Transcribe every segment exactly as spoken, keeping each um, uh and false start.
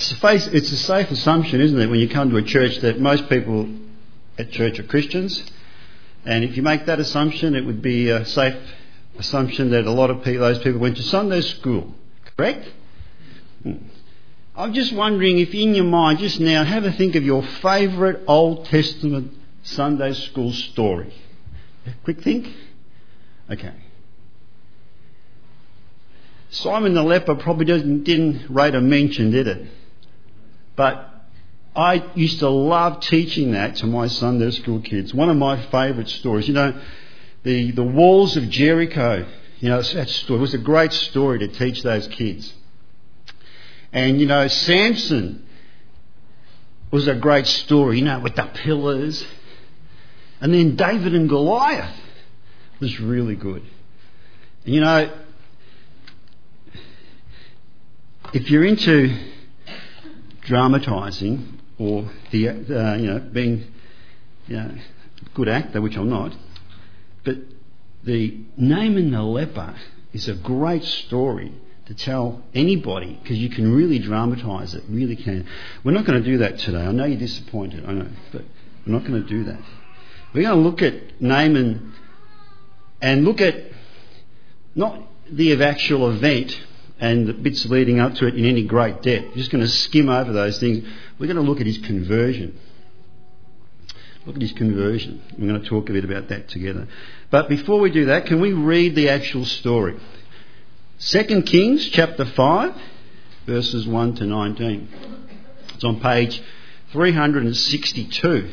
It's a, face, it's a safe assumption, isn't it, when you come to a church that most people at church are Christians. And if you make that assumption, it would be a safe assumption that a lot of people, those people went to Sunday school, correct? I'm just wondering if in your mind just now, have a think of your favourite Old Testament Sunday school story. Quick think. Okay. Simon the leper probably didn't, didn't rate a mention, did it? But I used to love teaching that to my Sunday school kids. One of my favourite stories, you know, the, the walls of Jericho. You know, that story, it was a great story to teach those kids. And, you know, Samson was a great story, you know, with the pillars. And then David and Goliath was really good. And, you know, if you're into dramatising or the uh, you know being you know, a good actor, which I'm not, but the Naaman the leper is a great story to tell anybody because you can really dramatise it, really can. We're not going to do that today. I know you're disappointed, I know, but we're not going to do that. We're going to look at Naaman and look at not the actual event and the bits leading up to it in any great depth. We're just going to skim over those things. We're going to look at his conversion. Look at his conversion. We're going to talk a bit about that together. But before we do that, can we read the actual story? Second Kings chapter five, verses one to nineteen. It's on page three sixty-two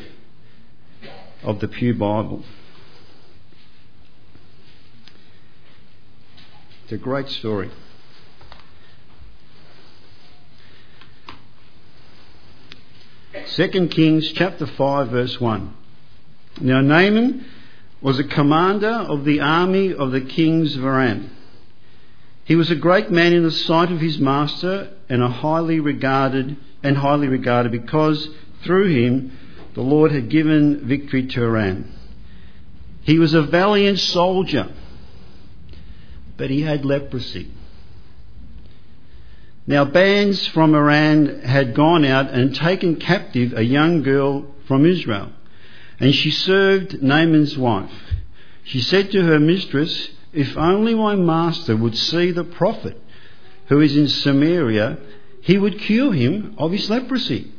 of the Pew Bible. It's a great story. Second Kings chapter five verse one. Now Naaman was a commander of the army of the kings of Aram. He was a great man in the sight of his master and a highly regarded and highly regarded because through him the Lord had given victory to Aram. He was a valiant soldier, but he had leprosy. Now bands from Aram had gone out and taken captive a young girl from Israel, and she served Naaman's wife. She said to her mistress, "If only my master would see the prophet who is in Samaria, he would cure him of his leprosy."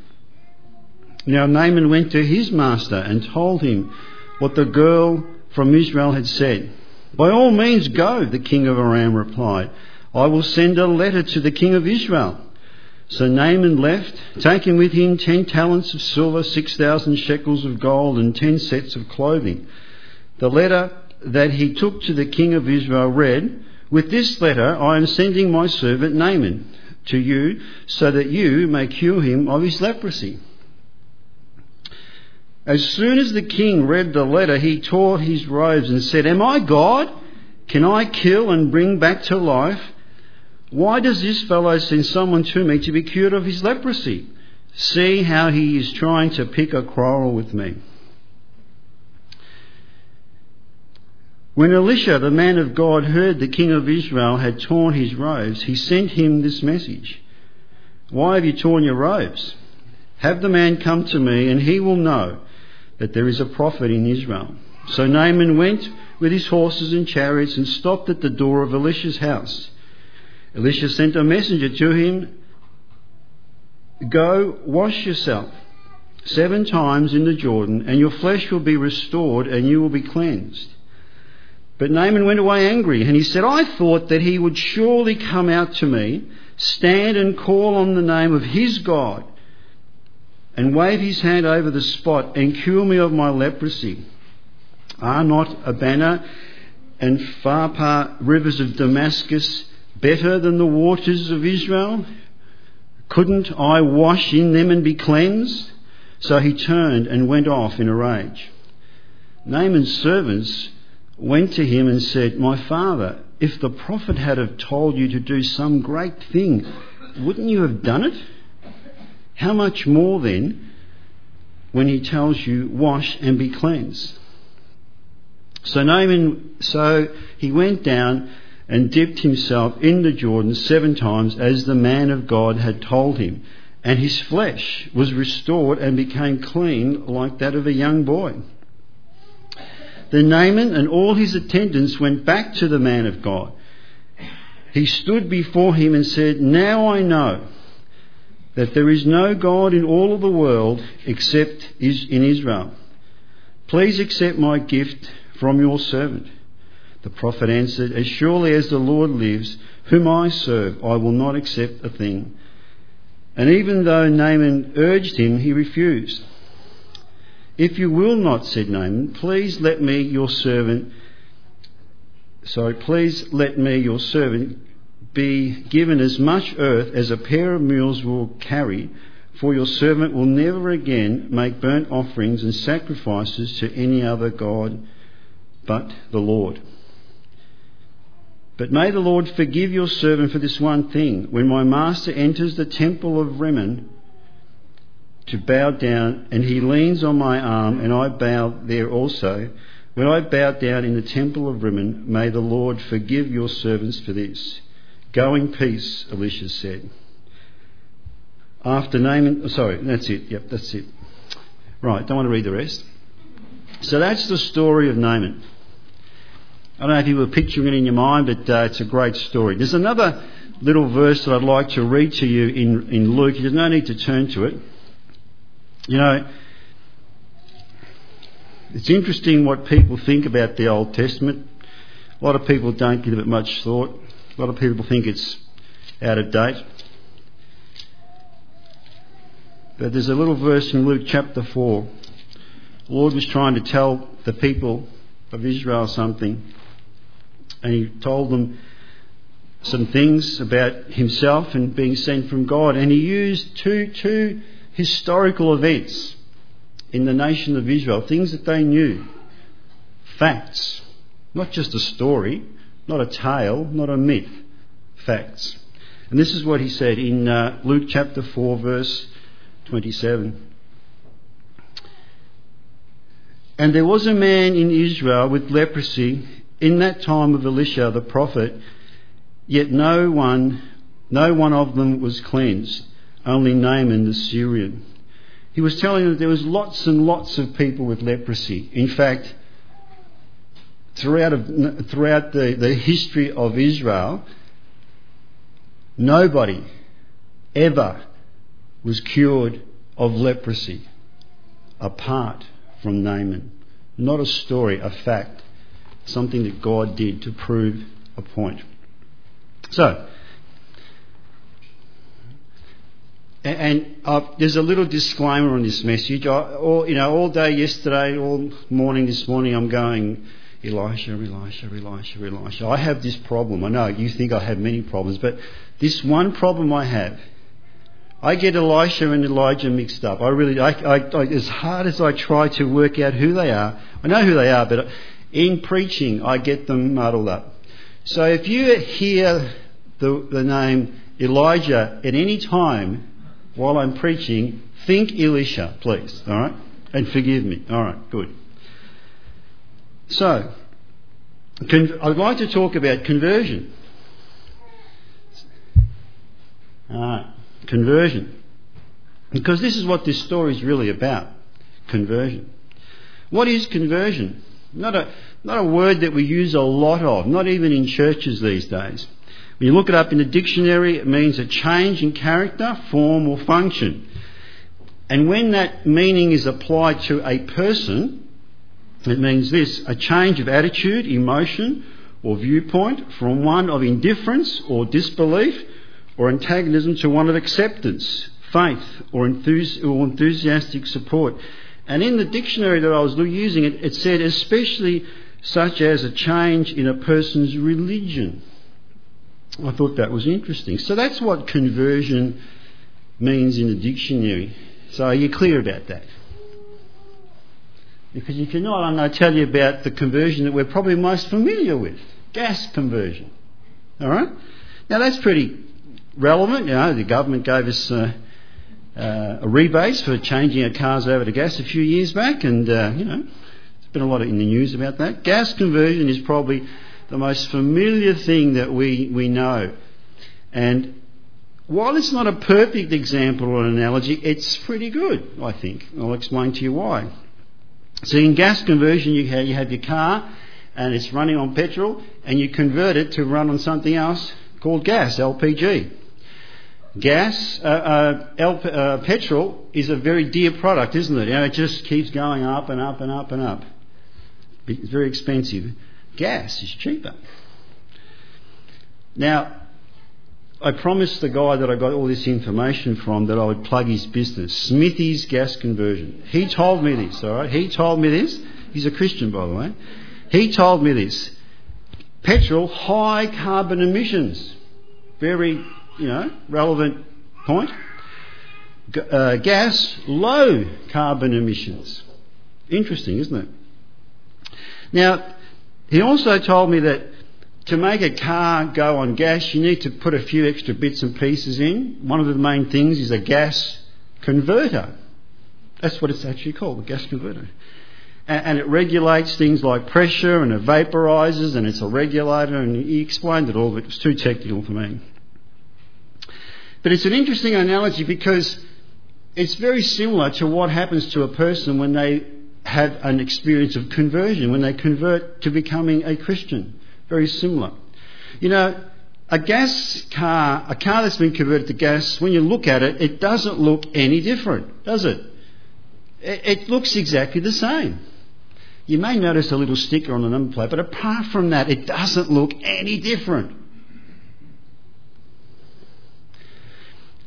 Now Naaman went to his master and told him what the girl from Israel had said. "By all means go," the king of Aram replied. "I will send a letter to the king of Israel." So Naaman left, taking with him ten talents of silver, six thousand shekels of gold, and ten sets of clothing. The letter that he took to the king of Israel read, "With this letter I am sending my servant Naaman to you, so that you may cure him of his leprosy." As soon as the king read the letter, he tore his robes and said, "Am I God? Can I kill and bring back to life? Why does this fellow send someone to me to be cured of his leprosy? See how he is trying to pick a quarrel with me." When Elisha, the man of God, heard the king of Israel had torn his robes, he sent him this message: "Why have you torn your robes? Have the man come to me, and he will know that there is a prophet in Israel." So Naaman went with his horses and chariots and stopped at the door of Elisha's house. Elisha sent a messenger to him, "Go wash yourself seven times in the Jordan, and your flesh will be restored and you will be cleansed." But Naaman went away angry, and he said, "I thought that he would surely come out to me, stand and call on the name of his God, and wave his hand over the spot and cure me of my leprosy. Are not Abana and Pharpar, rivers of Damascus, better than the waters of Israel? Couldn't I wash in them and be cleansed?" So he turned and went off in a rage. Naaman's servants went to him and said, "My father, if the prophet had have told you to do some great thing, wouldn't you have done it? How much more then when he tells you, 'Wash and be cleansed'?" So Naaman, so he went down and dipped himself in the Jordan seven times, as the man of God had told him, and his flesh was restored and became clean like that of a young boy. Then Naaman and all his attendants went back to the man of God. He stood before him and said, "Now I know that there is no God in all of the world except in Israel. Please accept my gift from your servant." The prophet answered, "As surely as the Lord lives, whom I serve, I will not accept a thing." And even though Naaman urged him, he refused. "If you will not," said Naaman, "please let me, your servant, sorry, please let me, your servant, be given as much earth as a pair of mules will carry, for your servant will never again make burnt offerings and sacrifices to any other god but the Lord. But may the Lord forgive your servant for this one thing: when my master enters the temple of Rimmon to bow down, and he leans on my arm and I bow there also, when I bow down in the temple of Rimmon, may the Lord forgive your servants for this. Go in peace," Elisha said. After Naaman, sorry, that's it, yep, that's it. Right, don't want to read the rest. So that's the story of Naaman. I don't know if you were picturing it in your mind, but uh, it's a great story. There's another little verse that I'd like to read to you in, in Luke. There's no need to turn to it. You know, it's interesting what people think about the Old Testament. A lot of people don't give it much thought. A lot of people think it's out of date. But there's a little verse in Luke chapter four. The Lord was trying to tell the people of Israel something, and he told them some things about himself and being sent from God, and he used two two historical events in the nation of Israel, things that they knew, facts, not just a story, not a tale, not a myth, facts. And this is what he said in uh, Luke chapter four verse twenty-seven. "And there was a man in Israel with leprosy in that time of Elisha the prophet, yet no one no one of them was cleansed, only Naaman the Syrian." He was telling them that there was lots and lots of people with leprosy. In fact, throughout of, throughout the, the history of Israel, nobody ever was cured of leprosy apart from Naaman. Not a story, a fact, something that God did to prove a point. So, and, and uh, there's a little disclaimer on this message. I, all, you know, all day yesterday, all morning this morning, I'm going, Elisha, Elisha, Elisha, Elisha. I have this problem. I know you think I have many problems, but this one problem I have, I get Elisha and Elijah mixed up. I really, I, I, I, as hard as I try to work out who they are, I know who they are, but in preaching I get them muddled up. So if you hear the, the name Elijah at any time while I'm preaching, think Elisha, please, all right? And forgive me. All right, good. So, con- I'd like to talk about conversion. All right. Conversion. Because this is what this story is really about. Conversion. What is conversion? Not a not a word that we use a lot of, not even in churches these days. When you look it up in the dictionary, it means a change in character, form or function. And when that meaning is applied to a person, it means this: a change of attitude, emotion or viewpoint from one of indifference or disbelief or antagonism to one of acceptance, faith, or, enthous- or enthusiastic support. And in the dictionary that I was using, it, it said especially such as a change in a person's religion. I thought that was interesting. So that's what conversion means in the dictionary. So are you clear about that? Because if you're not, I'm going to tell you about the conversion that we're probably most familiar with: gas conversion. All right? Now that's pretty relevant. You know, the government gave us uh, uh, a rebate for changing our cars over to gas a few years back, and uh, you know, there's been a lot in the news about that. Gas conversion is probably the most familiar thing that we, we know, and while it's not a perfect example or an analogy, it's pretty good, I think. I'll explain to you why. So in gas conversion, you have, you have your car and it's running on petrol, and you convert it to run on something else called gas, L P G. Gas, uh, uh, L P, uh, petrol is a very dear product, isn't it? You know, it just keeps going up and up and up and up. It's very expensive. Gas is cheaper. Now, I promised the guy that I got all this information from that I would plug his business, Smithy's Gas Conversion. He told me this, all right? He told me this. He's a Christian, by the way. He told me this. Petrol, high carbon emissions. Very, you know, relevant point. G- uh, gas, low carbon emissions. Interesting, isn't it? Now, he also told me that to make a car go on gas, you need to put a few extra bits and pieces in. One of the main things is a gas converter. That's what it's actually called, a gas converter. And, and it regulates things like pressure, and it vaporizes, and it's a regulator, and he explained it all, but it was too technical for me. But it's an interesting analogy because it's very similar to what happens to a person when they have an experience of conversion, when they convert to becoming a Christian. Very similar. You know, a gas car, a car that's been converted to gas, when you look at it, it doesn't look any different, does it? It, it looks exactly the same. You may notice a little sticker on the number plate, but apart from that, it doesn't look any different.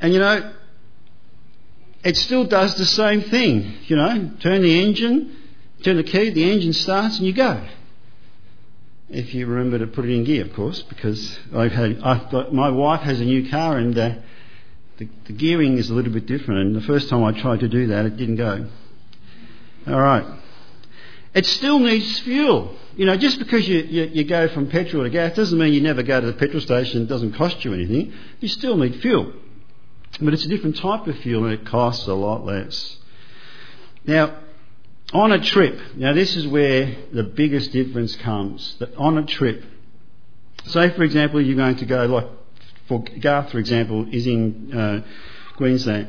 And, you know, it still does the same thing. You know, turn the engine, turn the key, the engine starts and you go. If you remember to put it in gear, of course, because I've had, I've got, my wife has a new car, and uh, the, the gearing is a little bit different, and the first time I tried to do that, it didn't go. All right. It still needs fuel. You know, just because you, you, you go from petrol to gas doesn't mean you never go to the petrol station. It doesn't cost you anything. You still need fuel. But it's a different type of fuel, and it costs a lot less. Now, on a trip, now this is where the biggest difference comes, that on a trip, say for example you're going to go, like for Garth for example is in uh, Queensland,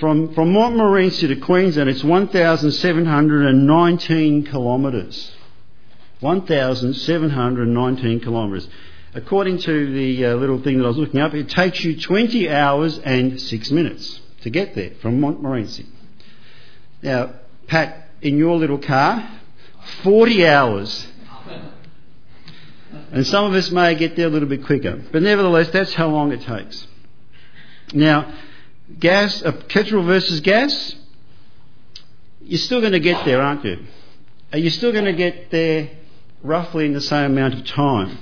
from, from Montmorency to Queensland it's one thousand seven hundred nineteen kilometres. one thousand seven hundred nineteen kilometres. According to the uh, little thing that I was looking up, it takes you twenty hours and six minutes to get there from Montmorency. Now, Pat, in your little car, forty hours. And some of us may get there a little bit quicker. But nevertheless, that's how long it takes. Now, gas, uh, petrol versus gas, you're still going to get there, aren't you? You're still going to get there roughly in the same amount of time.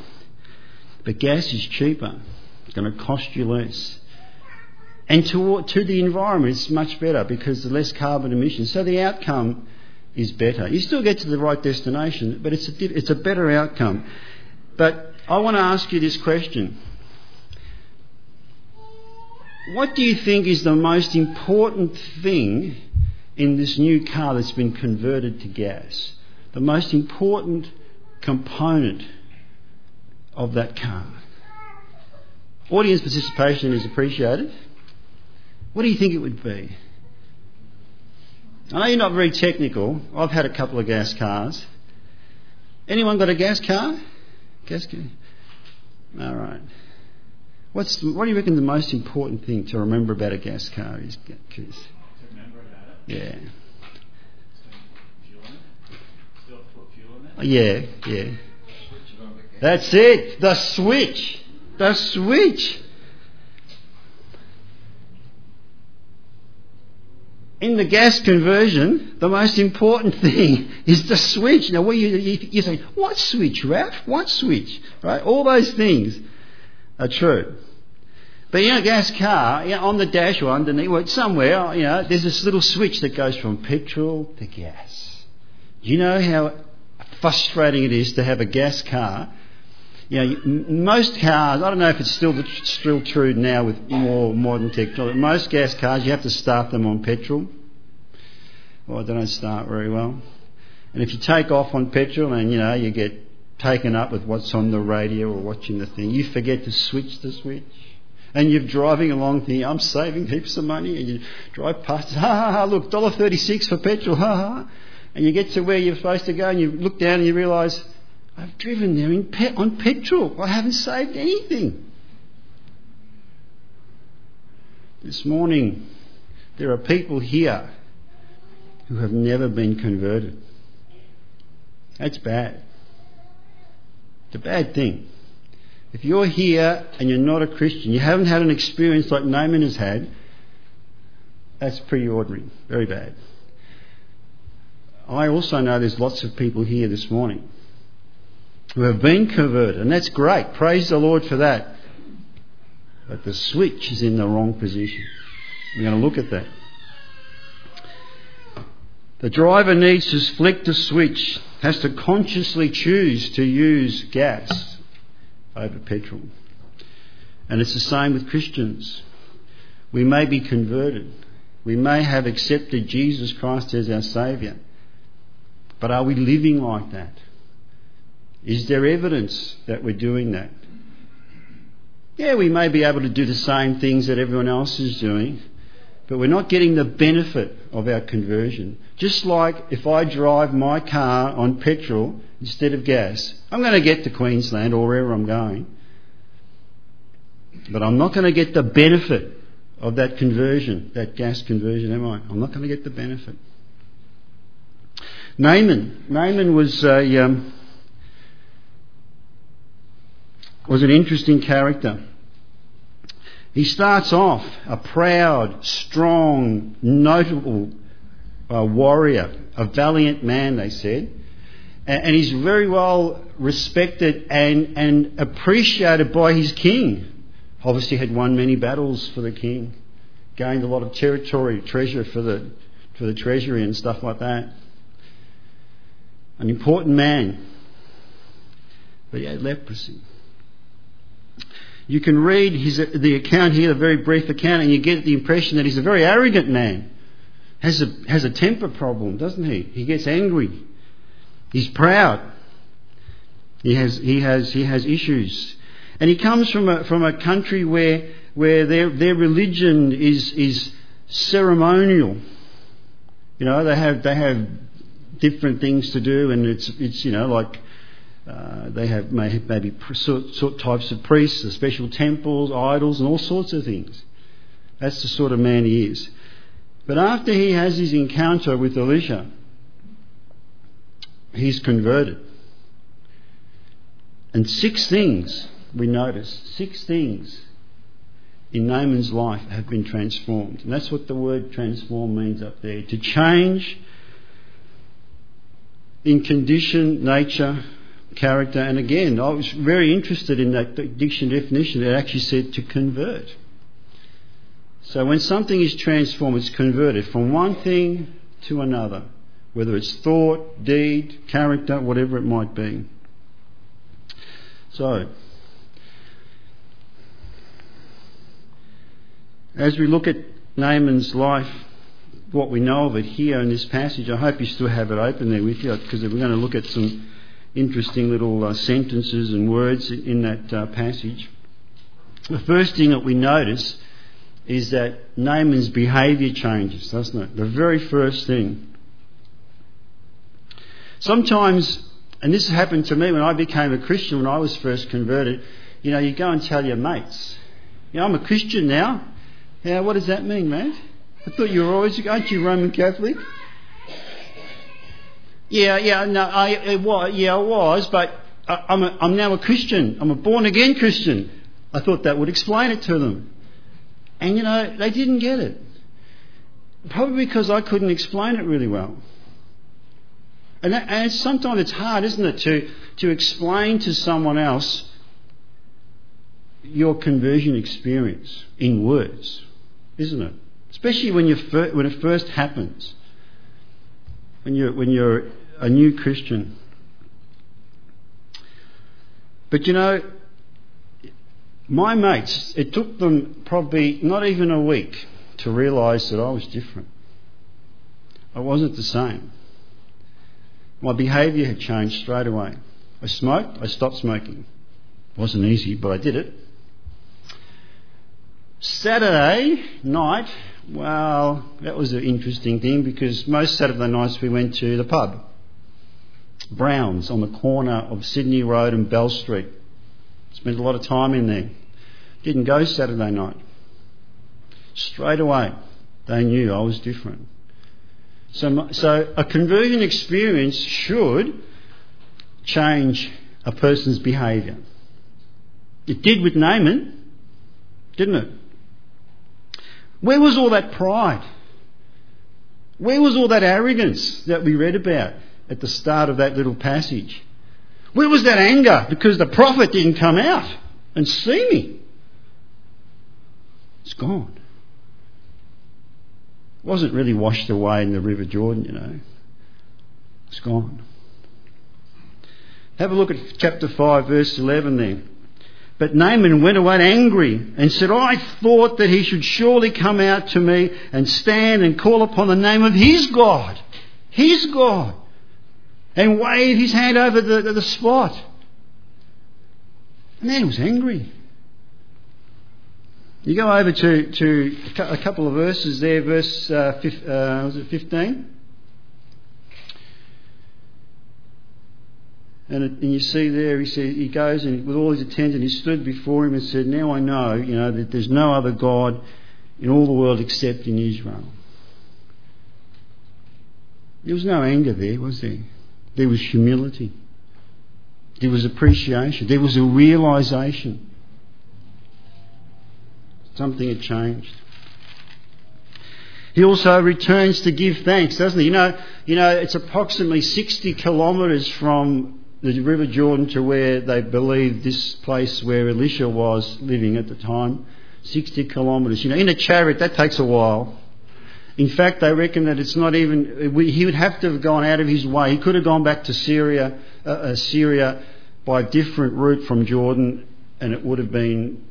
But gas is cheaper. It's going to cost you less. And to, to the environment, it's much better because there's less carbon emissions. So the outcome is better. You still get to the right destination, but it's a, it's a better outcome. But I want to ask you this question. What do you think is the most important thing in this new car that's been converted to gas? The most important component of that car? Audience participation is appreciated. What do you think it would be? I know you're not very technical. I've had a couple of gas cars. Anyone got a gas car? Gas car? All right. What's, what do you reckon the most important thing to remember about a gas car is? To remember about it? Yeah. Fuel in it? Still put fuel in it? Yeah, yeah. That's it. The switch. The switch. In the gas conversion, the most important thing is the switch. Now, what you, you, you say, what switch, Raph? What switch? Right? All those things are true. But in a gas car, you know, on the dash or underneath, well, somewhere, you know, there's this little switch that goes from petrol to gas. Do you know how frustrating it is to have a gas car? You know, most cars, I don't know if it's still still true now with more modern technology, most gas cars you have to start them on petrol. Well, they don't start very well. And if you take off on petrol and, you know, you get taken up with what's on the radio or watching the thing, you forget to switch the switch. and you're driving along thinking, I'm saving heaps of money, and you drive past, ha ha ha, look, one dollar thirty-six for petrol, ha ha, and you get to where you're supposed to go and you look down and you realise, I've driven there in pe- on petrol, I haven't saved anything. This morning, there are people here who have never been converted. That's bad. It's a bad thing. If you're here and you're not a Christian, you haven't had an experience like Naaman has had, that's pretty ordinary, very bad. I also know there's lots of people here this morning who have been converted, and that's great. Praise the Lord for that. But the switch is in the wrong position. We're going to look at that. The driver needs to flick the switch, has to consciously choose to use gas over petrol. And it's the same with Christians. We may be converted. We may have accepted Jesus Christ as our Saviour. But are we living like that? Is there evidence that we're doing that? Yeah, we may be able to do the same things that everyone else is doing, but we're not getting the benefit of our conversion. Just like if I drive my car on petrol instead of gas, I'm going to get to Queensland or wherever I'm going, but I'm not going to get the benefit of that conversion, that gas conversion, am I? I'm not going to get the benefit. Naaman. Naaman was a... Um, was an interesting character. He starts off a proud, strong, notable uh, warrior, a valiant man, they said, and, and he's very well respected and, and appreciated by his king. Obviously had won many battles for the king, gained a lot of territory, treasure for the, for the treasury and stuff like that. An important man, but he had leprosy. You can read his, the account here, a very brief account, and you get the impression that he's a very arrogant man, has a, has a temper problem, doesn't he? He gets angry. He's proud. He has he has he has issues, and he comes from a from a country where where their their religion is is ceremonial. You know, they have they have different things to do, and it's it's you know like. Uh, they have maybe sort, sort types of priests, special temples, idols, and all sorts of things. That's the sort of man he is. But after he has his encounter with Elisha, he's converted. And six things we notice, six things in Naaman's life have been transformed. And that's what the word transform means up there. To change in condition, nature, character. And again, I was very interested in that dictionary definition. It actually said to convert. So when something is transformed, it's converted from one thing to another, whether it's thought, deed, character, whatever it might be. So as we look at Naaman's life, what we know of it here in this passage, I hope you still have it open there with you, because we're going to look at some interesting little uh, sentences and words in that uh, passage. The first thing that we notice is that Naaman's behaviour changes, doesn't it? The very first thing. Sometimes, and this happened to me when I became a Christian, when I was first converted, you know, you go and tell your mates, you know, I'm a Christian now. Yeah, what does that mean, mate? I thought you were always, aren't you Roman Catholic? Yeah, yeah, no, I, it was, yeah, I was, but I, I'm, a, I'm now a Christian. I'm a born-again Christian. I thought that would explain it to them. And, you know, they didn't get it. Probably because I couldn't explain it really well. And, that, and sometimes it's hard, isn't it, to, to explain to someone else your conversion experience in words, isn't it? Especially when, you fir- when it first happens. When you're, when you're a new Christian. But you know, my mates, it took them probably not even a week to realise that I was different. I wasn't the same. My behaviour had changed straight away. I smoked, I stopped smoking. It wasn't easy, but I did it. Saturday night, well, that was an interesting thing because most Saturday nights we went to the pub, Brown's, on the corner of Sydney Road and Bell Street. Spent a lot of time in there. Didn't go Saturday night. Straight away, they knew I was different. So, so a conversion experience should change a person's behaviour. It did with Naaman, didn't it? Where was all that pride? Where was all that arrogance that we read about at the start of that little passage? Where was that anger because the prophet didn't come out and see me? It's gone. It wasn't really washed away in the River Jordan, you know. It's gone. Have a look at chapter five, verse eleven there. But Naaman went away angry and said, I thought that he should surely come out to me and stand and call upon the name of his God, his God, and wave his hand over the, the, the spot. The man was angry. You go over to, to a couple of verses there, verse uh, fif, uh, was it fifteen? And, it, and you see there, he says, he goes and with all his attendants, he stood before him and said, now I know, you know, that there's no other God in all the world except in Israel. There was no anger there, was there? There was humility. There was appreciation. There was a realisation. Something had changed. He also returns to give thanks, doesn't he? You know, you know, it's approximately sixty kilometres from the River Jordan to where they believe this place where Elisha was living at the time. sixty kilometres. You know, in a chariot, that takes a while. In fact, they reckon that it's not even... He would have to have gone out of his way. He could have gone back to Syria, uh, uh, Syria by a different route from Jordan, and it would have been,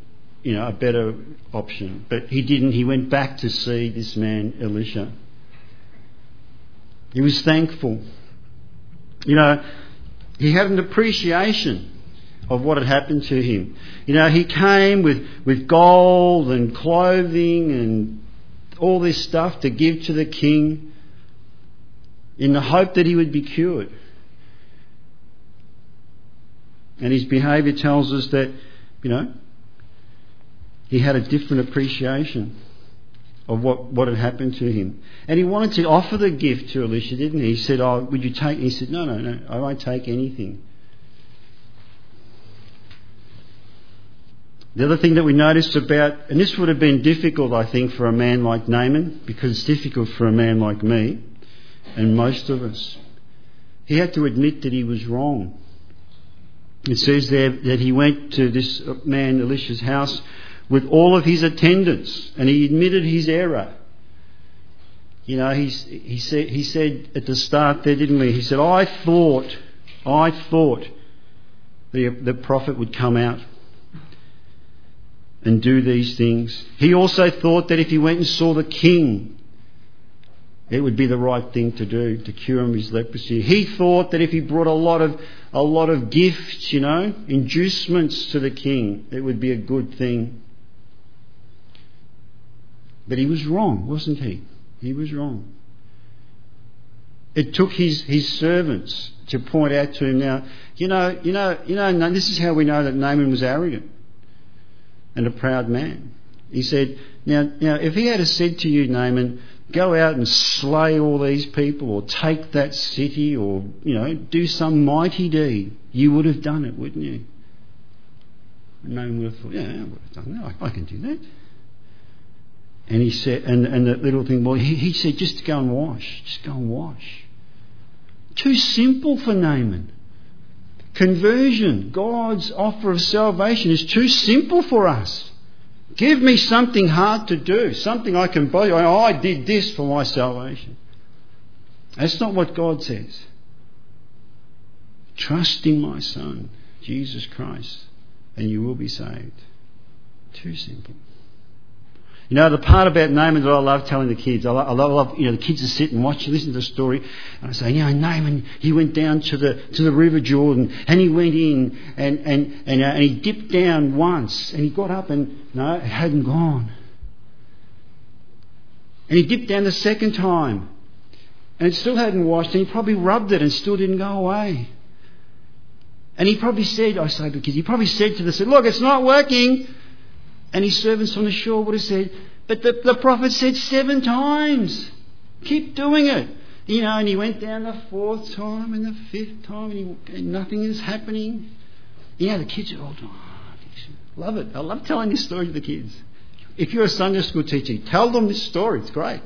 you know, a better option. But he didn't. He went back to see this man, Elisha. He was thankful. You know, he had an appreciation of what had happened to him. You know, he came with, with gold and clothing and all this stuff to give to the king in the hope that he would be cured. And his behaviour tells us that, you know, he had a different appreciation of what, what had happened to him. And he wanted to offer the gift to Elisha, didn't he? He said, oh, would you take... He said, no, no, no, I won't take anything. The other thing that we noticed about... And this would have been difficult, I think, for a man like Naaman, because it's difficult for a man like me and most of us. He had to admit that he was wrong. It says there that he went to this man, Elisha's house, with all of his attendants, and he admitted his error. You know, he's, he said he said at the start there, didn't he? He said, I thought, I thought the, the prophet would come out and do these things. He also thought that if he went and saw the king, it would be the right thing to do to cure him of his leprosy. He thought that if he brought a lot of a lot of gifts, you know, inducements to the king, it would be a good thing. But he was wrong, wasn't he? He was wrong. It took his, his servants to point out to him. Now, you know, you know, you know. This is how we know that Naaman was arrogant and a proud man. He said, "Now, now, if he had said to you, Naaman, go out and slay all these people, or take that city, or you know, do some mighty deed, you would have done it, wouldn't you?" And Naaman would have thought, "Yeah, I would have done that. I, I can do that." And he said, and, and that little thing, well, he, he said, just go and wash, just go and wash. Too simple for Naaman. Conversion, God's offer of salvation, is too simple for us. Give me something hard to do, something I can boast. Oh, I did this for my salvation. That's not what God says. Trust in my Son, Jesus Christ, and you will be saved. Too simple. You know, the part about Naaman that I love telling the kids, I love, I love you know, the kids are sitting, watching, listen to the story, and I say, you know, Naaman, he went down to the to the River Jordan, and he went in, and and and, uh, and he dipped down once, and he got up, and no, it hadn't gone. And he dipped down the second time, and it still hadn't washed, and he probably rubbed it, and still didn't go away. And he probably said, I say to the kids, he probably said to the said, look, it's not working. And his servants on the shore would have said, but the, the prophet said seven times, keep doing it. You know, and he went down the fourth time and the fifth time and, he, and nothing is happening. You know, the kids are all, oh, love it. I love telling this story to the kids. If you're a Sunday school teacher, tell them this story. It's great.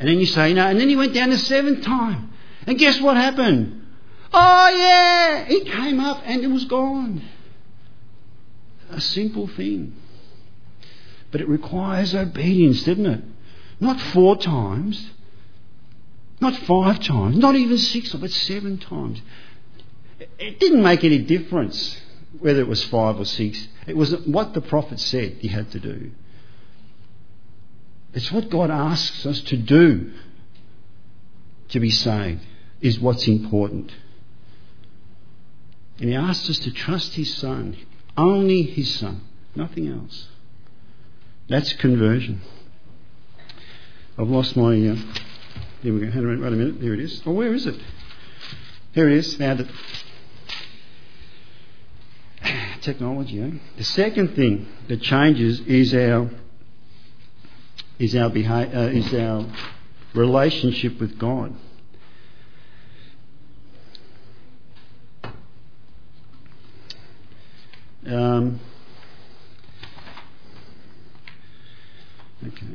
And then you say, you know, and then he went down the seventh time. And guess what happened? Oh, yeah, he came up and it was gone. A simple thing. But it requires obedience, doesn't it? Not four times, not five times, not even six, but seven times. It didn't make any difference whether it was five or six. It was what the prophet said he had to do. It's what God asks us to do to be saved is what's important. And he asks us to trust his son. Only his son, nothing else. That's conversion. I've lost my. Uh, here we go. Wait a minute. Here it is. Oh, where is it? Here it is. Found it. Technology. Eh? The second thing that changes is our is our behavior, uh, is our relationship with God. Um, okay.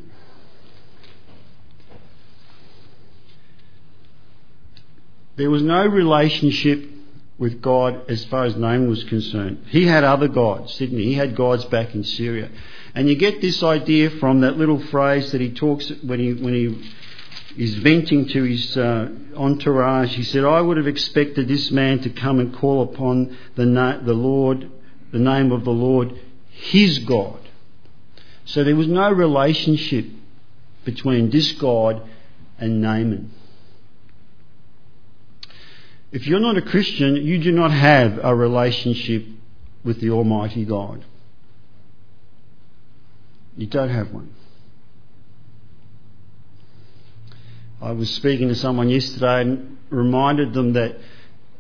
There was no relationship with God as far as Naaman was concerned. He had other gods, didn't he? He had gods back in Syria, and you get this idea from that little phrase that he talks when he when he is venting to his uh, entourage. He said, "I would have expected this man to come and call upon the na- the Lord." The name of the Lord, his God. So there was no relationship between this God and Naaman. If you're not a Christian, you do not have a relationship with the Almighty God. You don't have one. I was speaking to someone yesterday and reminded them that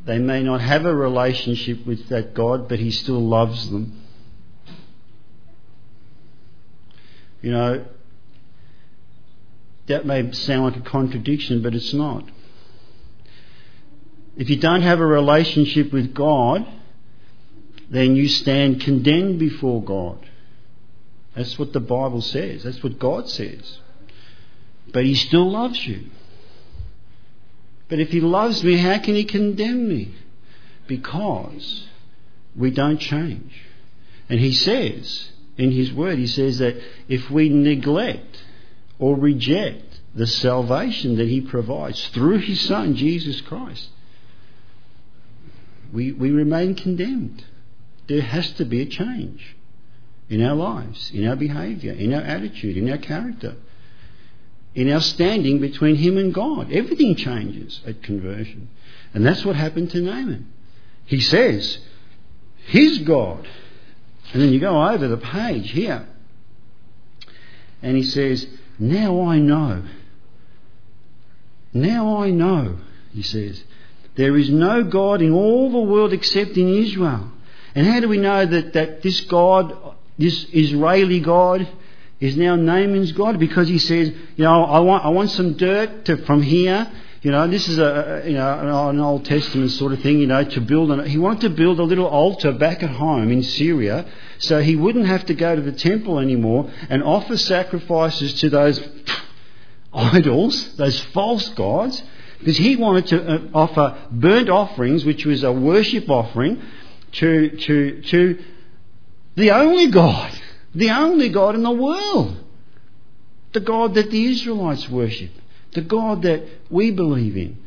they may not have a relationship with that God, but he still loves them. You know, that may sound like a contradiction, but it's not. If you don't have a relationship with God, then you stand condemned before God. That's what the Bible says. That's what God says. But he still loves you. But if he loves me, how can he condemn me? Because we don't change. And he says, in his word, he says that if we neglect or reject the salvation that he provides through his son, Jesus Christ, we, we remain condemned. There has to be a change in our lives, in our behaviour, in our attitude, in our character. In our standing between him and God. Everything changes at conversion. And that's what happened to Naaman. He says, his God. And then you go over the page here. And he says, now I know. Now I know, he says, there is no God in all the world except in Israel. And how do we know that, that this God, this Israeli God, is now Naaman's God? Because he says, you know, I want I want some dirt to, from here. You know, this is a you know an Old Testament sort of thing. You know, to build on. He wanted to build a little altar back at home in Syria, so he wouldn't have to go to the temple anymore and offer sacrifices to those idols, those false gods, because he wanted to offer burnt offerings, which was a worship offering, to to to the only God. The only God in the world. The God that the Israelites worship. The God that we believe in.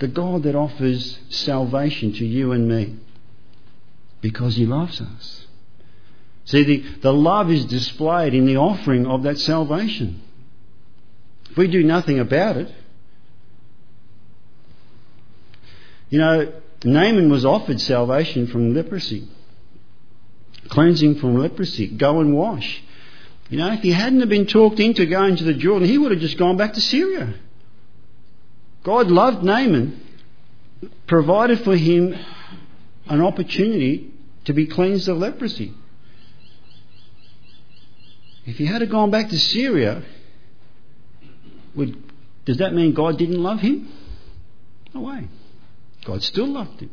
The God that offers salvation to you and me. Because he loves us. See, the, the love is displayed in the offering of that salvation. If we do nothing about it, you know, Naaman was offered salvation from leprosy, cleansing from leprosy, go and wash. You know, if he hadn't have been talked into going to the Jordan, he would have just gone back to Syria. God loved Naaman, provided for him an opportunity to be cleansed of leprosy. If he had have gone back to Syria, would, does that mean God didn't love him? No way. God still loved him,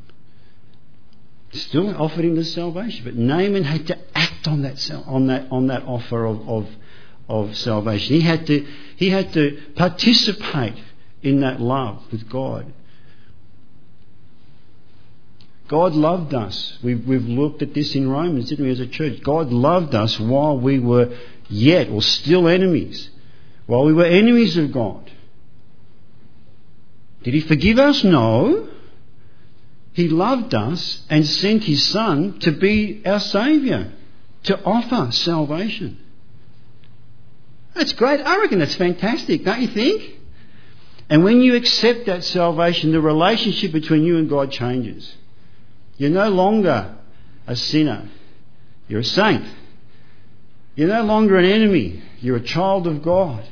still offered him the salvation. But Naaman had to act on that on that on that offer of, of of salvation. He had to he had to participate in that love with God. God loved us. We've we've looked at this in Romans, didn't we, as a church? God loved us while we were yet or still enemies, while we were enemies of God. Did He forgive us? No. He loved us and sent His Son to be our Saviour, to offer salvation. That's great. I reckon that's fantastic, don't you think? And when you accept that salvation, the relationship between you and God changes. You're no longer a sinner. You're a saint. You're no longer an enemy. You're a child of God.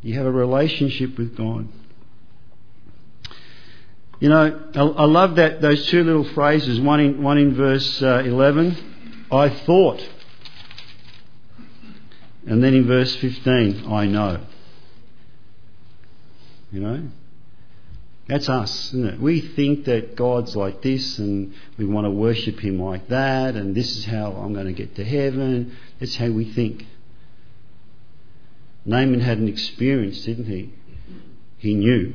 You have a relationship with God. You know, I, I love that those two little phrases. One in one in verse uh, eleven, I thought, and then in verse fifteen, I know. You know, that's us, isn't it? We think that God's like this, and we want to worship Him like that, and this is how I'm going to get to heaven. That's how we think. Naaman had an experience, didn't he? He knew.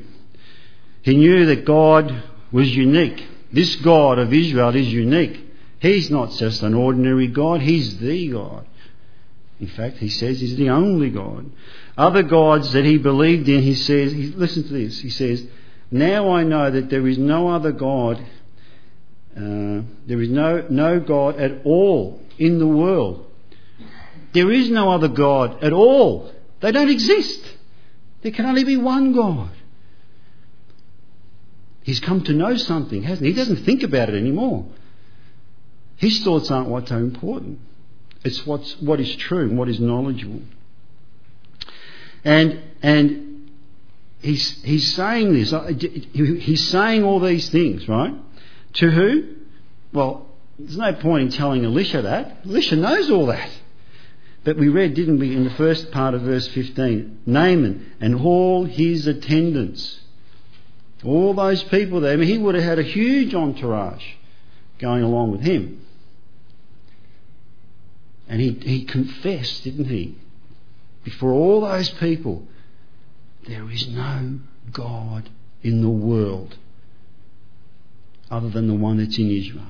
He knew that God was unique. This God of Israel is unique. He's not just an ordinary God. He's the God. In fact, he says He's the only God. Other gods that he believed in, he says, he, listen to this, he says, now I know that there is no other God, uh, there is no, no God at all in the world. There is no other God at all. They don't exist. There can only be one God. He's come to know something, hasn't he? He doesn't think about it anymore. His thoughts aren't what's so important. It's what's what is true and what is knowledgeable. And and he's he's saying this. He's saying all these things, right? To who? Well, there's no point in telling Elisha that. Elisha knows all that. But we read, didn't we, in the first part of verse fifteen, Naaman and all his attendants. All those people there. I mean, he would have had a huge entourage going along with him. And he, he confessed, didn't he, before all those people, there is no God in the world other than the one that's in Israel.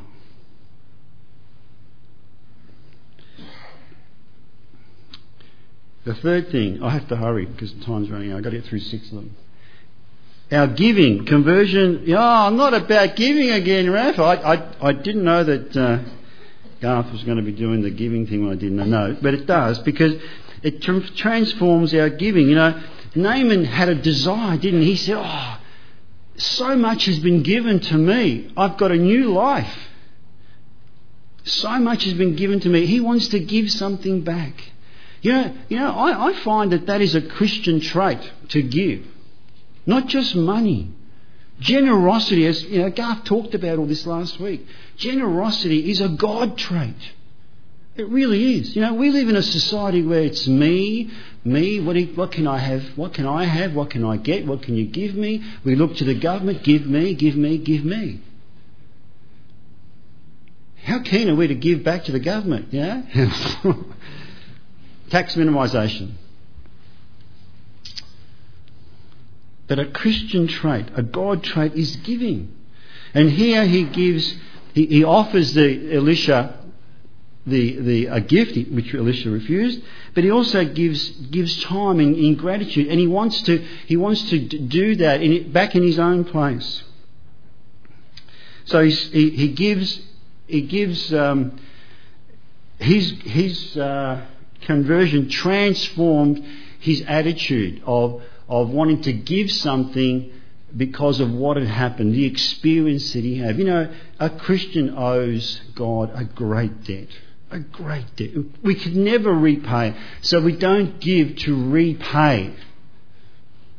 The third thing, I have to hurry because the time's running out. I've got to get through six of them. Our giving, conversion. Oh, I'm not about giving again, Raph. I, I, I didn't know that uh, Garth was going to be doing the giving thing when I didn't know. But it does, because it tr- transforms our giving. You know, Naaman had a desire, didn't he? He said, oh, so much has been given to me. I've got a new life. So much has been given to me. He wants to give something back. You know, you know I, I find that that is a Christian trait, to give. Not just money. Generosity, as you know, Garth talked about all this last week. Generosity is a God trait. It really is. You know, we live in a society where it's me, me, what, what can I have, what can I have, what can I get, what can you give me? We look to the government, give me, give me, give me. How keen are we to give back to the government, you know? Tax minimisation. But a Christian trait, a God trait, is giving. And here he gives, he, he offers the Elisha the, the, a gift, which Elisha refused, but he also gives gives time in, in gratitude, and he wants to he wants to do that in, back in his own place. So he he gives he gives um, his his uh, conversion transformed his attitude of of wanting to give something because of what had happened, the experience that he had. You know, a Christian owes God a great debt, a great debt. We could never repay, so we don't give to repay.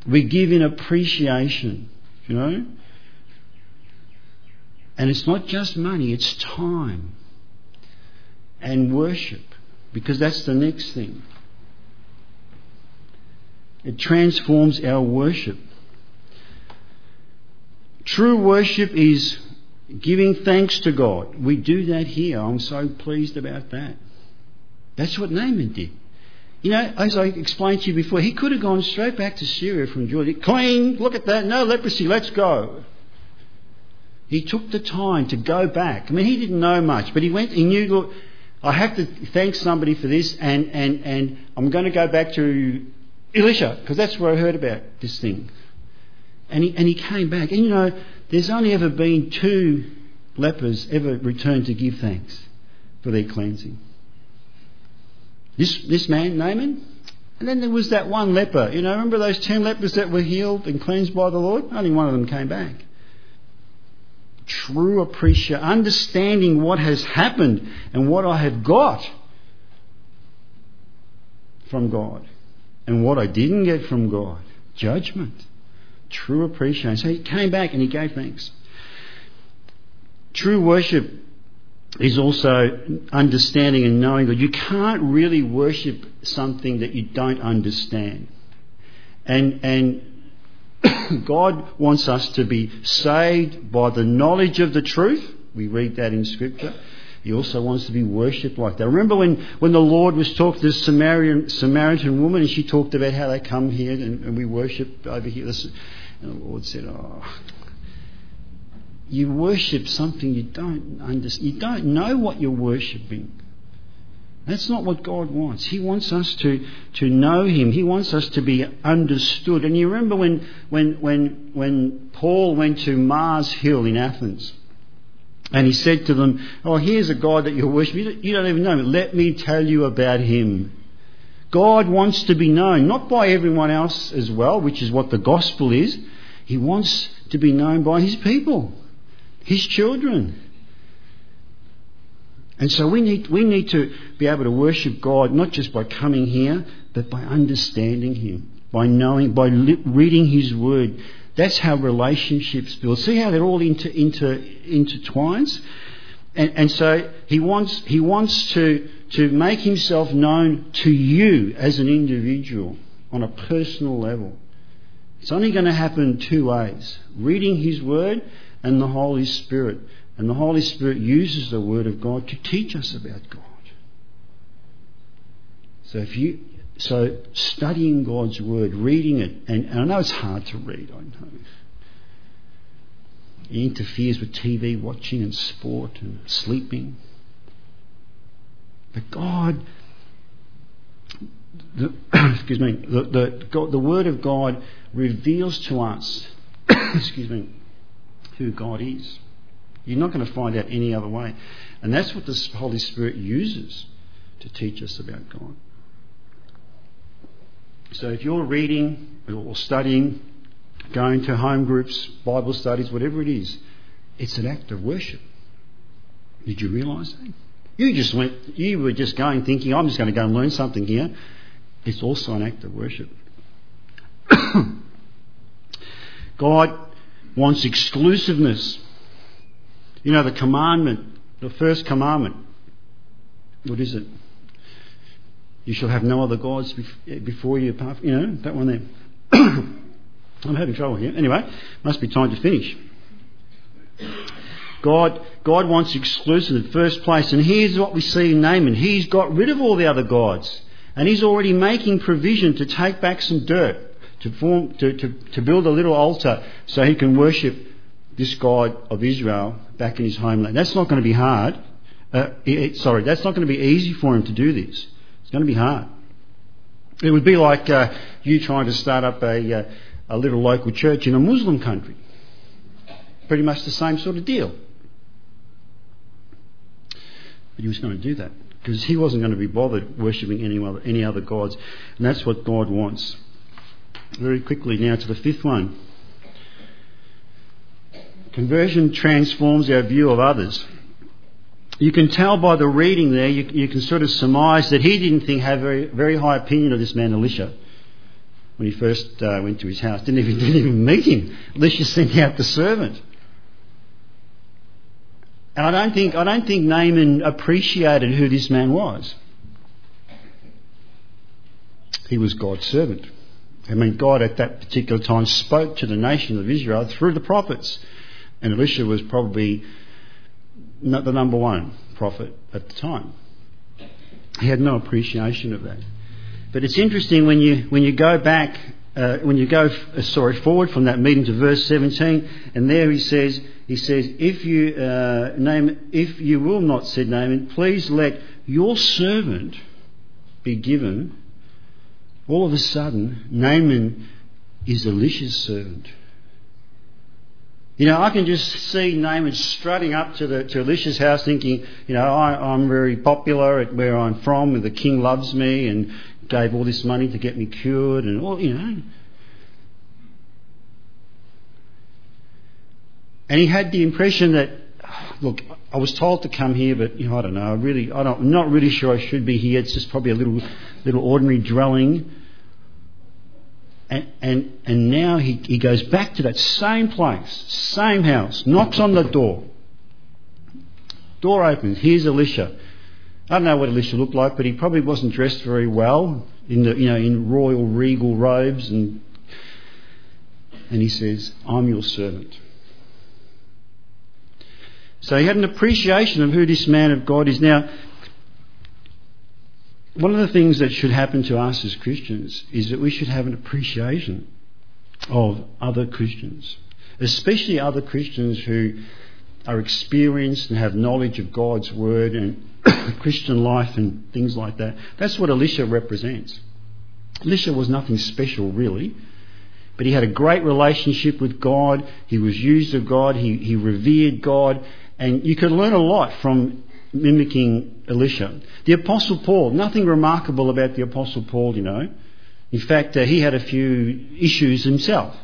We give in appreciation, you know. And it's not just money, it's time and worship, because that's the next thing. It transforms our worship. True worship is giving thanks to God. We do that here. I'm so pleased about that. That's what Naaman did. You know, as I explained to you before, he could have gone straight back to Syria from Jordan. Clean, look at that, no leprosy, let's go. He took the time to go back. I mean, he didn't know much, but he went, he knew, look, I have to thank somebody for this, and, and, and I'm going to go back to Elisha, because that's where I heard about this thing. And he, and he came back. And you know, there's only ever been two lepers ever returned to give thanks for their cleansing. This this man, Naaman. And then there was that one leper. You know, remember those ten lepers that were healed and cleansed by the Lord? Only one of them came back. True appreciation, understanding what has happened and what I have got from God and what I didn't get from God. Judgment. True appreciation. So he came back and he gave thanks. True worship is also understanding and knowing God. You can't really worship something that you don't understand. And and God wants us to be saved by the knowledge of the truth. We read that in Scripture. He also wants to be worshipped like that. Remember when, when the Lord was talking to this Samaritan, Samaritan woman, and she talked about how they come here and, and we worship over here. Listen, and the Lord said, oh, you worship something you don't understand. You don't know what you're worshipping. That's not what God wants. He wants us to, to know him. He wants us to be understood. And you remember when when when when Paul went to Mars Hill in Athens, and he said to them, oh, here's a God that you're worshipping. You don't even know him. Let me tell you about him. God wants to be known, not by everyone else as well, which is what the gospel is. He wants to be known by his people, his children. And so we need we need to be able to worship God, not just by coming here, but by understanding him, by knowing, by li- reading his word. That's how relationships build. See how they're all inter, inter, intertwines? And, and so he wants he wants to, to make himself known to you as an individual on a personal level. It's only going to happen two ways. Reading his word and the Holy Spirit. And the Holy Spirit uses the word of God to teach us about God. So if you... So studying God's word, reading it, and, and I know it's hard to read, I know. It interferes with T V watching and sport and sleeping. But God, the, excuse me, the, the, God, the word of God reveals to us, excuse me, who God is. You're not going to find out any other way. And that's what the Holy Spirit uses to teach us about God. So if you're reading or studying, going to home groups, Bible studies, whatever it is, it's an act of worship. Did you realise that? You just went, you were just going thinking, I'm just going to go and learn something here. It's also an act of worship. God wants exclusiveness. You know, the commandment, the first commandment, what is it? You shall have no other gods before you apart from, you know, that one there. I'm having trouble here. Anyway, must be time to finish. God God wants exclusive in the first place. And here's what we see in Naaman. He's got rid of all the other gods. And he's already making provision to take back some dirt, to form, to, to, to build a little altar so he can worship this God of Israel back in his homeland. That's not going to be hard. Uh, it, sorry, that's not going to be easy for him to do this. It's going to be hard. It would be like uh, you trying to start up a, uh, a little local church in a Muslim country. Pretty much the same sort of deal. But he was going to do that. because he wasn't going to be bothered worshipping any other, any other gods. And that's what God wants. Very quickly now to the fifth one. Conversion transforms our view of others. You can tell by the reading there, you, you can sort of surmise that he didn't think have a very, very high opinion of this man Elisha when he first uh, went to his house. Didn't even, didn't even meet him. Elisha sent out the servant. And I don't think I don't think Naaman appreciated who this man was. He was God's servant. I mean, God at that particular time spoke to the nation of Israel through the prophets, and Elisha was probably not the number one prophet at the time. He had no appreciation of that. But it's interesting when you when you go back uh, when you go uh, sorry forward from that meeting to verse seventeen, and there he says he says if you uh, name if you will not, said Naaman, please let your servant be given. All of a sudden, Naaman is Elisha's servant. You know, I can just see Naaman strutting up to the to Elisha's house thinking, you know, I, I'm very popular at where I'm from and the king loves me and gave all this money to get me cured and all, you know. And he had the impression that, look, I was told to come here, but you know, I don't know. I really, I don't, I'm not really sure I should be here. It's just probably a little, little ordinary dwelling. And and and now he he goes back to that same place, same house, knocks on the door. Door opens. Here's Elisha. I don't know what Elisha looked like, but he probably wasn't dressed very well in the you know in royal regal robes and and he says, "I'm your servant." So he had an appreciation of who this man of God is. Now, one of the things that should happen to us as Christians is that we should have an appreciation of other Christians, especially other Christians who are experienced and have knowledge of God's word and Christian life and things like that. That's what Elisha represents. Elisha was nothing special, really. But he had a great relationship with God. He was used of God. He, he revered God. And you could learn a lot from mimicking Elisha. The Apostle Paul, nothing remarkable about the Apostle Paul, you know. In fact, uh, he had a few issues himself,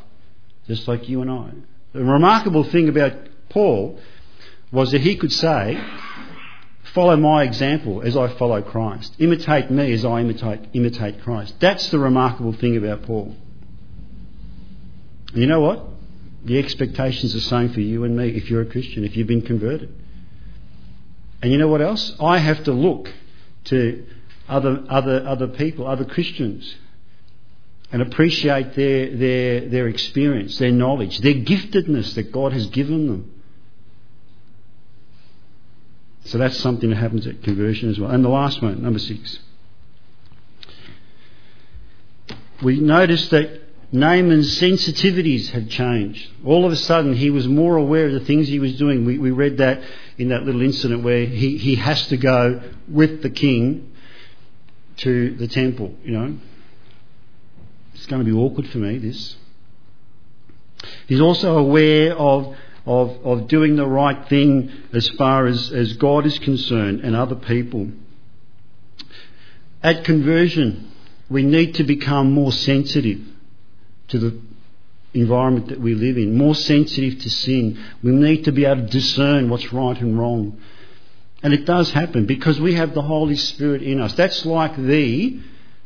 just like you and I. The remarkable thing about Paul was that he could say, follow my example as I follow Christ. Imitate me as I imitate, imitate Christ. That's the remarkable thing about Paul. You know what? The expectation's the same for you and me if you're a Christian, if you've been converted. And you know what else? I have to look to other other other people, other Christians, and appreciate their their their experience, their knowledge, their giftedness that God has given them. So that's something that happens at conversion as well. And the last one, number six. We notice that Naaman's sensitivities have changed. All of a sudden he was more aware of the things he was doing. We, we read that in that little incident where he, he has to go with the king to the temple, you know. It's going to be awkward for me, this. He's also aware of of, of doing the right thing as far as, as God is concerned and other people. At conversion, we need to become more sensitive to the environment that we live in, more sensitive to sin. We need to be able to discern what's right and wrong. And it does happen because we have the Holy Spirit in us. That's like the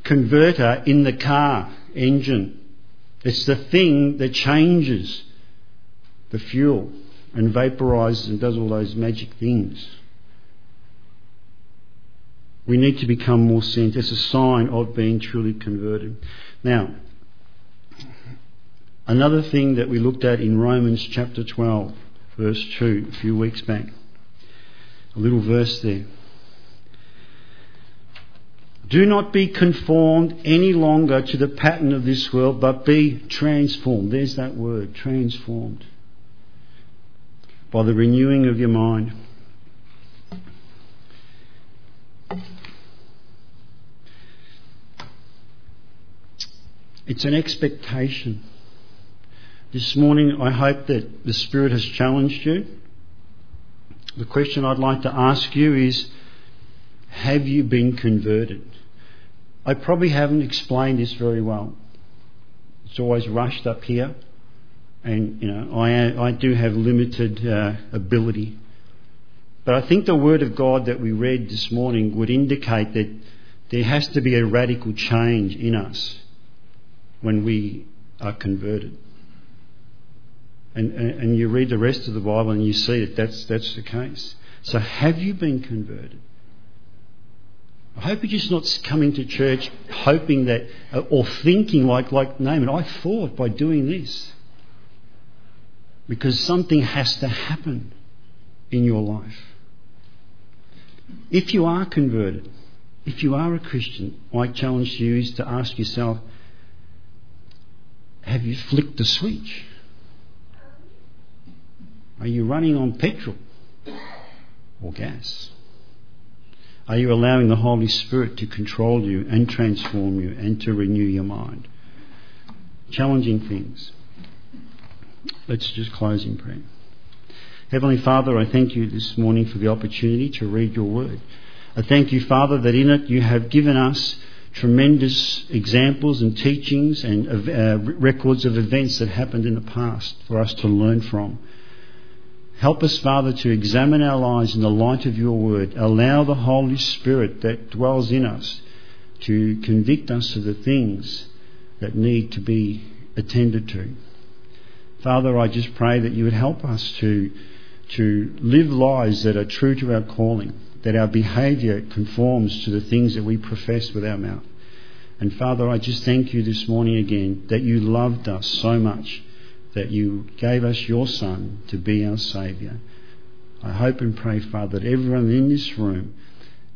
converter in the car engine. It's the thing that changes the fuel and vaporizes and does all those magic things. We need to become more sensitive. It's a sign of being truly converted. Now, another thing that we looked at in Romans chapter twelve, verse two, a few weeks back. A little verse there. Do not be conformed any longer to the pattern of this world, but be transformed. There's that word, transformed. By the renewing of your mind. It's an expectation. This morning, I hope that the Spirit has challenged you. The question I'd like to ask you is, Have you been converted? I probably haven't explained this very well. It's always rushed up here, and you know I I do have limited uh, ability. But I think the Word of God that we read this morning would indicate that there has to be a radical change in us when we are converted. And, and, and you read the rest of the Bible and you see that that's, that's the case. So have you been converted? I hope you're just not coming to church hoping that, or thinking like, like Naaman, I thought by doing this. Because something has to happen in your life. If you are converted, if you are a Christian, my challenge to you is to ask yourself, have you flicked the switch? Are you running on petrol or gas? Are you allowing the Holy Spirit to control you and transform you and to renew your mind? Challenging things. Let's just close in prayer. Heavenly Father, I thank you this morning for the opportunity to read your word. I thank you, Father, that in it you have given us tremendous examples and teachings and uh, records of events that happened in the past for us to learn from. Help us, Father, to examine our lives in the light of your word. Allow the Holy Spirit that dwells in us to convict us of the things that need to be attended to. Father, I just pray that you would help us to, to live lives that are true to our calling, that our behaviour conforms to the things that we profess with our mouth. And Father, I just thank you this morning again that you loved us so much, that you gave us your Son to be our Saviour. I hope and pray, Father, that everyone in this room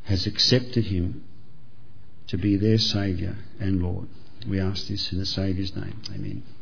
has accepted him to be their Saviour and Lord. We ask this in the Saviour's name. Amen.